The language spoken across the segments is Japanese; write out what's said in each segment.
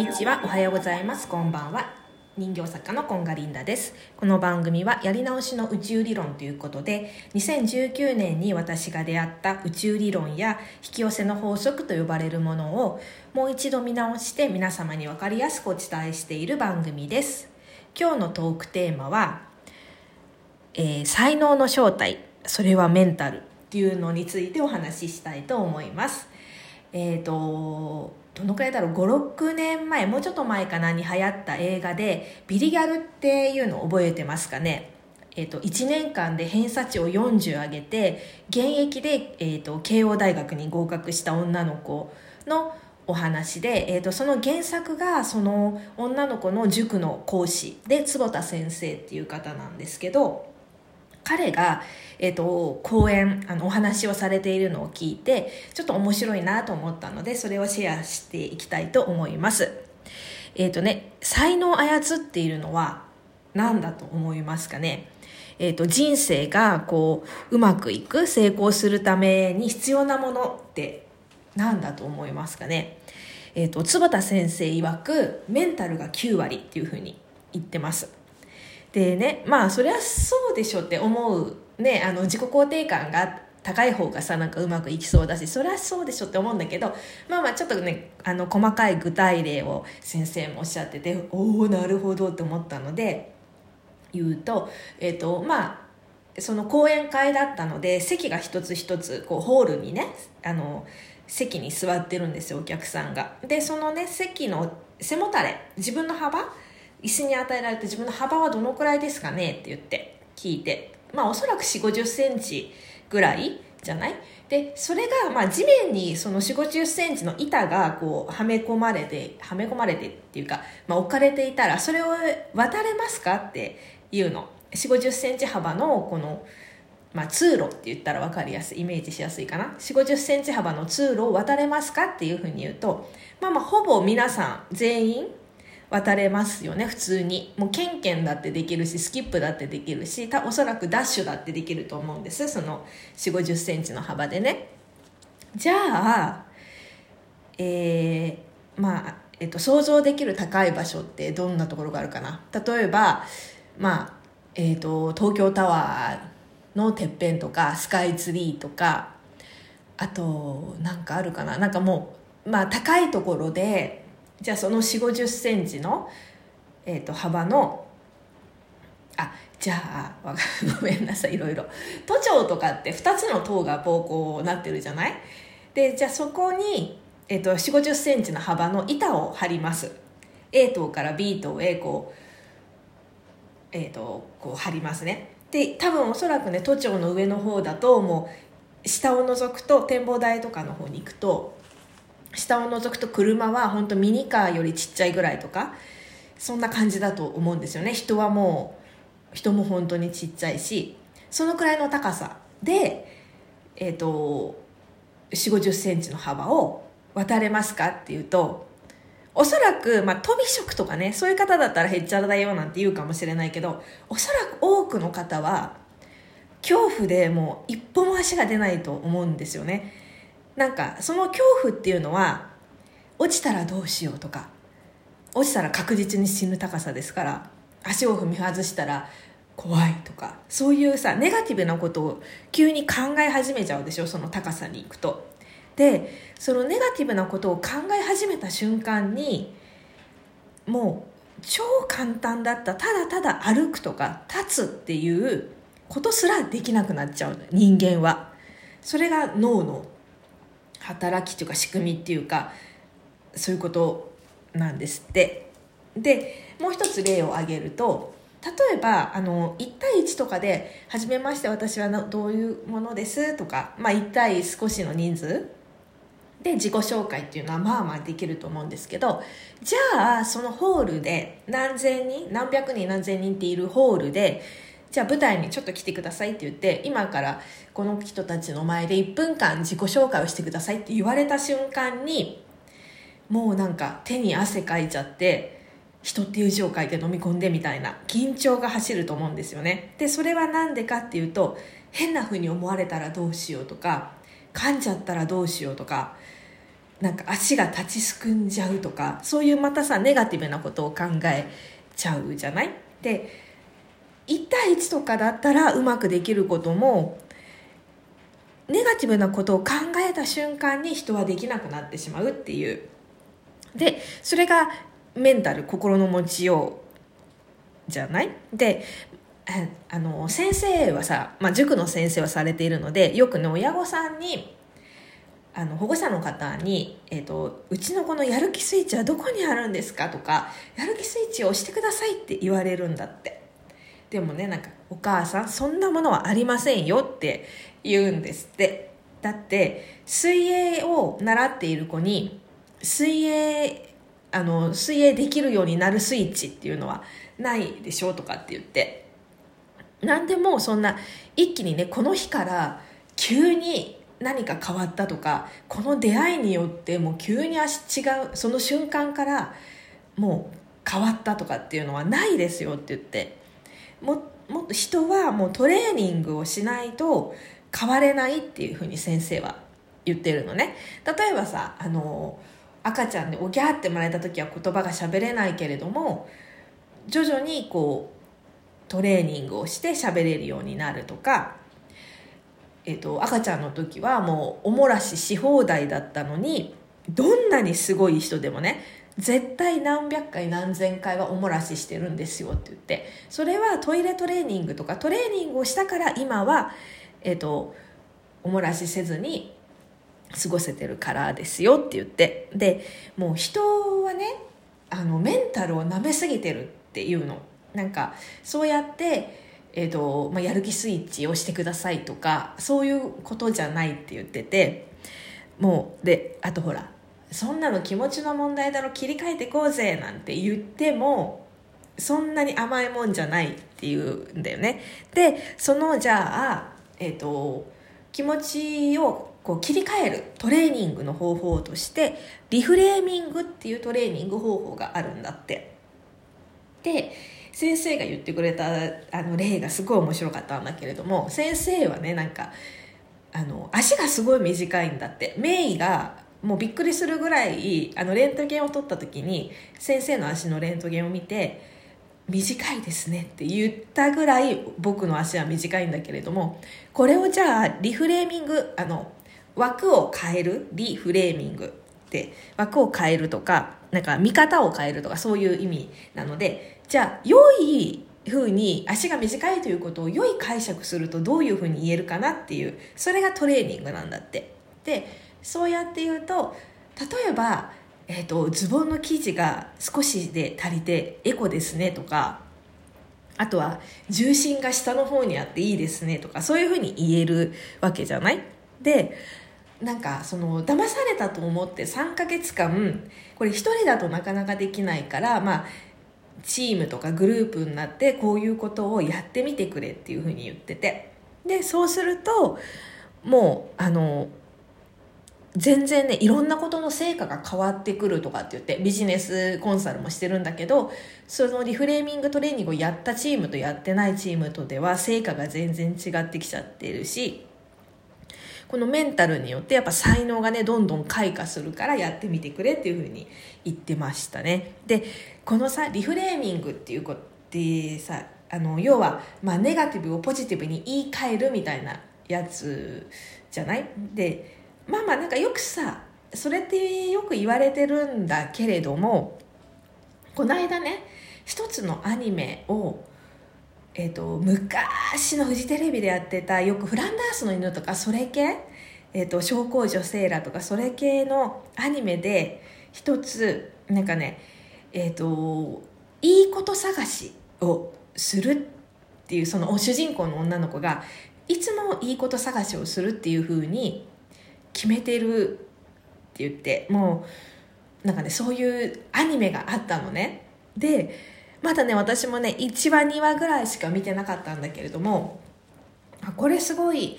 にちは、おはようございます、こんばんは。人形作家のこんがりんだです。この番組はやり直しの宇宙理論ということで、2019年に私が出会った宇宙理論や引き寄せの法則と呼ばれるものをもう一度見直して皆様に分かりやすくお伝えしている番組です。今日のトークテーマは、才能の正体、それはメンタルっていうのについてお話ししたいと思います。どのくらいだろう、5、6年前、もうちょっと前かなに流行った映画で、ビリギャルっていうの覚えてますかね。1年間で偏差値を40上げて、現役で、慶応大学に合格した女の子のお話で、その原作がその女の子の塾の講師で、坪田先生っていう方なんですけど、彼が、講演、お話をされているのを聞いて、ちょっと面白いなと思ったので、それをシェアしていきたいと思います。才能を操っているのは何だと思いますかね。人生がこう、うまくいく、成功するために必要なものって何だと思いますかね。坪田先生曰く、メンタルが9割っていうふうに言ってます。でね、まあそりゃそうでしょって思うね、自己肯定感が高い方がさ、なんかうまくいきそうだし、そりゃそうでしょって思うんだけど、まあちょっとね、細かい具体例を先生もおっしゃってて、おお、なるほどって思ったので言うと、その講演会だったので、席が一つ一つこうホールにね、席に座ってるんですよ、お客さんが。でそのね、席の背もたれ、自分の幅、椅子に与えられて、自分の幅はどのくらいですかねって言って聞いて、おそらく4、50センチぐらいじゃない？で、それが、地面にその4、50センチの板がこう、はめ込まれてっていうか、置かれていたら、それを渡れますかっていうの。4、50センチ幅のこの、通路って言ったら分かりやすい、イメージしやすいかな。4、50センチ幅の通路を渡れますかっていうふうに言うと、ほぼ皆さん全員、渡れますよね、普通に。もうケンケンだってできるし、スキップだってできるし、おそらくダッシュだってできると思うんです、その 4,50 センチの幅でね。じゃあ、想像できる高い場所ってどんなところがあるかな。例えば、東京タワーのてっぺんとか、スカイツリーとか、あとなんかあるかな。なんかもう、高いところで、じゃあその 4,50 センチの、幅の、ごめんなさい、いろいろ。都庁とかって2つの塔がこうなってるじゃない？で、じゃあそこに、4、50センチの幅の板を張ります。A 塔から B 塔へこう張りますね。で、多分おそらくね、都庁の上の方だと、もう下を覗くと、展望台とかの方に行くと、下を覗くと車は本当ミニカーよりちっちゃいぐらいとか、そんな感じだと思うんですよね。人も本当にちっちゃいし、そのくらいの高さで、4、50センチの幅を渡れますかっていうと、おそらく、飛び職とかね、そういう方だったらへっちゃらだよなんて言うかもしれないけど、おそらく多くの方は恐怖でもう一歩も足が出ないと思うんですよね。なんかその恐怖っていうのは、落ちたらどうしようとか、落ちたら確実に死ぬ高さですから、足を踏み外したら怖いとか、そういうさ、ネガティブなことを急に考え始めちゃうでしょ、その高さに行くと。で、そのネガティブなことを考え始めた瞬間に、もう超簡単だった、ただただ歩くとか立つっていうことすらできなくなっちゃう人間は。それが脳の働きというか、仕組みっていうか、そういうことなんですって。で、もう一つ例を挙げると、例えば1対1とかで、初めまして、私はどういうものですとか、1対少しの人数で自己紹介っていうのはできると思うんですけど、じゃあそのホールで何千人何百人何千人っているホールで、じゃあ舞台にちょっと来てくださいって言って、今からこの人たちの前で1分間自己紹介をしてくださいって言われた瞬間に、もうなんか手に汗かいちゃって、人っていう字を書いて飲み込んでみたいな緊張が走ると思うんですよね。で、それはなんでかっていうと、変な風に思われたらどうしようとか、噛んじゃったらどうしようとか、なんか足が立ちすくんじゃうとか、そういうまたさネガティブなことを考えちゃうじゃない。で1対1とかだったらうまくできることも、ネガティブなことを考えた瞬間に人はできなくなってしまうっていう。でそれがメンタル、心の持ちようじゃない。で先生はさ、塾の先生はされているので、よくね親御さんに保護者の方に、うちの子のやる気スイッチはどこにあるんですかとか、やる気スイッチを押してくださいって言われるんだって。でもね、なんかお母さんそんなものはありませんよって言うんですって。だって水泳を習っている子に水泳できるようになるスイッチっていうのはないでしょうとかって言って、何でもそんな一気にね、この日から急に何か変わったとか、この出会いによってもう急にその瞬間からもう変わったとかっていうのはないですよって言って、もっと人はもうトレーニングをしないと変われないっていうふうに先生は言ってるのね。例えばさ、赤ちゃんでおぎゃーって生まれた時は言葉が喋れないけれども、徐々にこうトレーニングをして喋れるようになるとか、赤ちゃんの時はもうおもらしし放題だったのに、どんなにすごい人でもね、絶対何百回何千回はおもらししてるんですよって言って、それはトイレトレーニングとかトレーニングをしたから今は、おもらしせずに過ごせてるからですよって言って。でもう人はね、メンタルを舐めすぎてるっていうの、なんかそうやって、やる気スイッチをしてくださいとかそういうことじゃないって言ってて、もうで、あとほら、そんなの気持ちの問題だろ、切り替えてこうぜなんて言ってもそんなに甘いもんじゃないっていうんだよね。でそのじゃあ、気持ちをこう切り替えるトレーニングの方法としてリフレーミングっていうトレーニング方法があるんだって。で先生が言ってくれた例がすごい面白かったんだけれども、先生はね、なんか足がすごい短いんだって。名医がもうびっくりするぐらいレントゲンを撮った時に先生の足のレントゲンを見て、短いですねって言ったぐらい僕の足は短いんだけれども、これをじゃあリフレーミング、枠を変える、リフレーミングって枠を変えるとか、なんか見方を変えるとかそういう意味なので、じゃあ良い風に足が短いということを良い解釈するとどういう風に言えるかなっていう、それがトレーニングなんだって。でそうやって言うと、例えば、ズボンの生地が少しで足りてエコですねとか、あとは重心が下の方にあっていいですねとか、そういう風に言えるわけじゃない。でなんか騙されたと思って3ヶ月間これ一人だとなかなかできないから、チームとかグループになってこういうことをやってみてくれっていうふうに言ってて、でそうするともう全然ね、いろんなことの成果が変わってくるとかって言って、ビジネスコンサルもしてるんだけど、そのリフレーミングトレーニングをやったチームとやってないチームとでは成果が全然違ってきちゃってるし、このメンタルによってやっぱ才能がね、どんどん開花するからやってみてくれっていうふうに言ってましたね。でこのさ、リフレーミングっていうことってさ、要はネガティブをポジティブに言い換えるみたいなやつじゃない。でなんかよくさ、それってよく言われてるんだけれども、この間ね、一つのアニメを昔のフジテレビでやってた、よくフランダースの犬とかそれ系、小公女セーラとかそれ系のアニメで一つなんかね、いいこと探しをするっていう、その主人公の女の子がいつもいいこと探しをするっていう風に決めてるって言って、もうなんかね、そういうアニメがあったのね。でまだね、私もね1話2話ぐらいしか見てなかったんだけれども、これすごい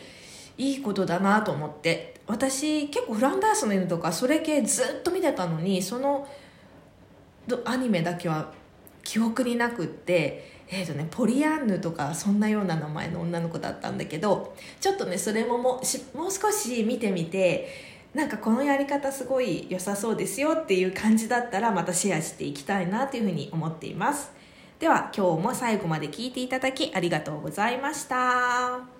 いいことだなと思って、私結構フランダースの犬とかそれ系ずっと見てたのに、そのアニメだけは記憶になくって、ポリアンヌとかそんなような名前の女の子だったんだけど、ちょっとねそれももう少し見てみて、なんかこのやり方すごい良さそうですよっていう感じだったらまたシェアしていきたいなというふうに思っています。では今日も最後まで聞いていただきありがとうございました。